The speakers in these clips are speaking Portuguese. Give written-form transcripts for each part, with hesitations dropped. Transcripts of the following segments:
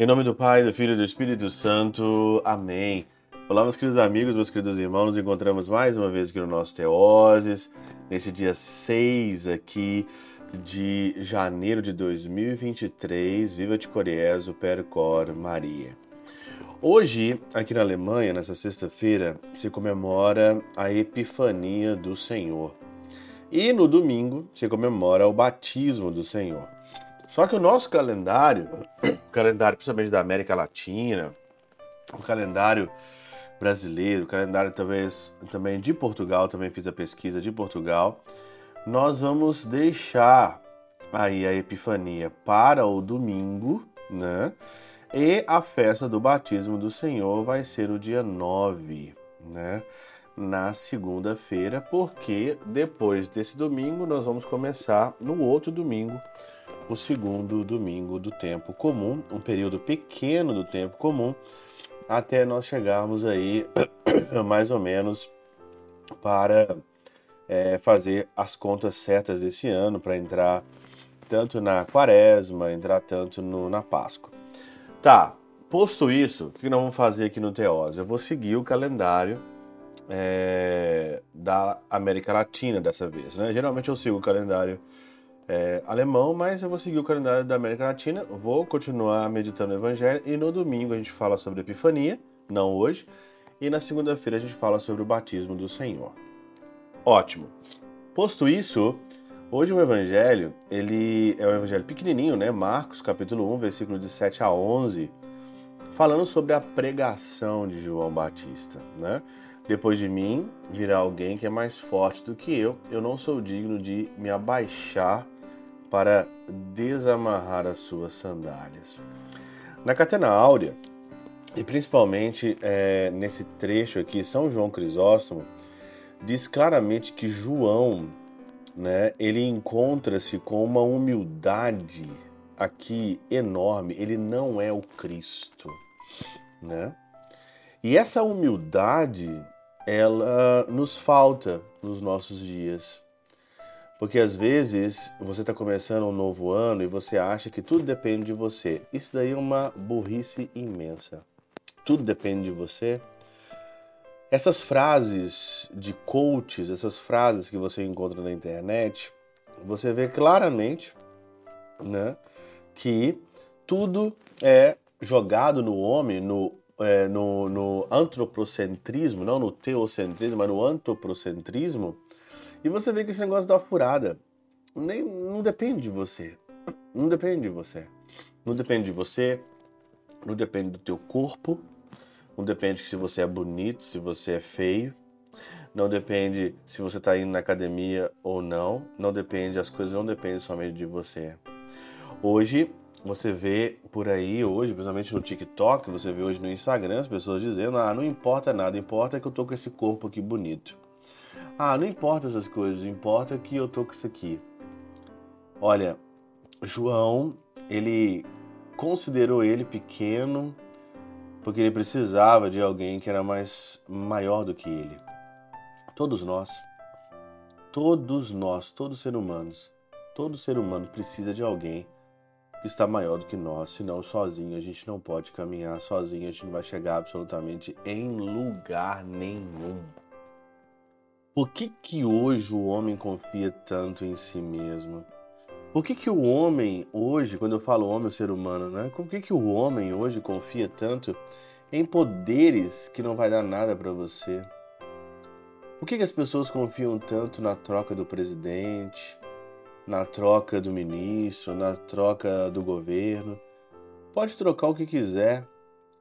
Em nome do Pai, do Filho e do Espírito Santo. Amém. Olá, meus queridos amigos, meus queridos irmãos. Nos encontramos mais uma vez aqui no nosso Teoses, nesse dia 6 aqui de janeiro de 2023. Viva te Coriésio, per cor Maria. Hoje, aqui na Alemanha, nessa sexta-feira, se comemora a Epifania do Senhor. E no domingo, se comemora o Batismo do Senhor. Só que o nosso calendário, principalmente da América Latina, o calendário brasileiro, o calendário talvez também de Portugal, também fiz a pesquisa de Portugal, nós vamos deixar aí a Epifania para o domingo, né? E a festa do Batismo do Senhor vai ser no dia 9, né? Na segunda-feira, porque depois desse domingo nós vamos começar no outro domingo, o segundo domingo do tempo comum, um período pequeno do tempo comum, até nós chegarmos aí mais ou menos para fazer as contas certas desse ano, para entrar tanto na quaresma, entrar tanto na Páscoa. Tá, posto isso, o que nós vamos fazer aqui no Teose? Eu vou seguir o calendário da América Latina dessa vez, né? Geralmente eu sigo o calendário alemão, mas eu vou seguir o calendário da América Latina, vou continuar meditando o Evangelho, e no domingo a gente fala sobre a Epifania, não hoje, e na segunda-feira a gente fala sobre o Batismo do Senhor. Ótimo. Posto isso, hoje o Evangelho, ele é um Evangelho pequenininho, né? Marcos, capítulo 1, versículo de 7 a 11, falando sobre a pregação de João Batista, né? Depois de mim virá alguém que é mais forte do que eu não sou digno de me abaixar para desamarrar as suas sandálias. Na Catena Áurea, e principalmente nesse trecho aqui, São João Crisóstomo diz claramente que João, né, ele encontra-se com uma humildade aqui enorme, ele não é o Cristo, né? E essa humildade, ela nos falta nos nossos dias. Porque às vezes você está começando um novo ano e você acha que tudo depende de você. Isso daí é uma burrice imensa. Tudo depende de você. Essas frases de coaches, essas frases que você encontra na internet, você vê claramente, né, que tudo é jogado no homem, no antropocentrismo, não no teocentrismo, mas no antropocentrismo, e você vê que esse negócio dá furada. Não depende de você. Não depende de você. Não depende de você, não depende do teu corpo. Não depende se você é bonito, se você é feio. Não depende se você está indo na academia ou não. Não depende, as coisas não dependem somente de você. Hoje, você vê por aí hoje, principalmente no TikTok, você vê hoje no Instagram as pessoas dizendo: ah, não importa nada, importa que eu tô com esse corpo aqui bonito. Ah, não importa essas coisas, importa que eu tô com isso aqui. Olha, João, ele considerou ele pequeno, porque ele precisava de alguém que era maior do que ele. Todos nós, todo ser humano precisa de alguém que está maior do que nós, senão sozinho a gente não pode caminhar, sozinho a gente não vai chegar absolutamente em lugar nenhum. Por que que hoje o homem confia tanto em si mesmo? Por que que o homem hoje, quando eu falo homem, o ser humano, né? Por que que o homem hoje confia tanto em poderes que não vai dar nada para você? Por que que as pessoas confiam tanto na troca do presidente, na troca do ministro, na troca do governo? Pode trocar o que quiser,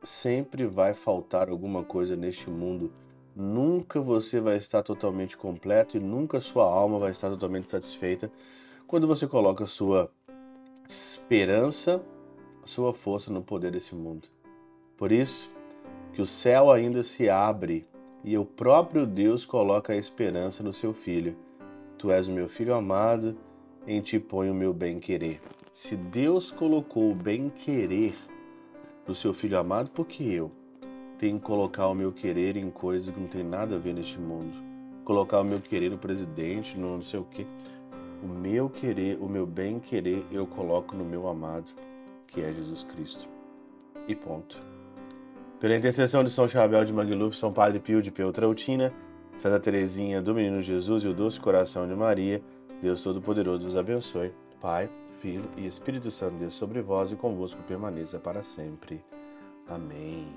sempre vai faltar alguma coisa neste mundo. Nunca você vai estar totalmente completo e nunca sua alma vai estar totalmente satisfeita quando você coloca sua esperança, sua força no poder desse mundo. Por isso, que o céu ainda se abre e o próprio Deus coloca a esperança no seu filho. Tu és o meu filho amado, em ti ponho o meu bem-querer. Se Deus colocou o bem-querer do seu filho amado, por que eu tenho que colocar o meu querer em coisas que não tem nada a ver neste mundo? Colocar o meu querer no presidente, no não sei o quê. O meu querer, o meu bem-querer, eu coloco no meu amado, que é Jesus Cristo. e ponto. Pela intercessão de São Xabel de Maklouf, São Padre Pio de Pietrelcina, Santa Teresinha do Menino Jesus e o Doce Coração de Maria, Deus Todo-Poderoso vos abençoe. Pai, Filho e Espírito Santo, Deus sobre vós e convosco permaneça para sempre. Amém.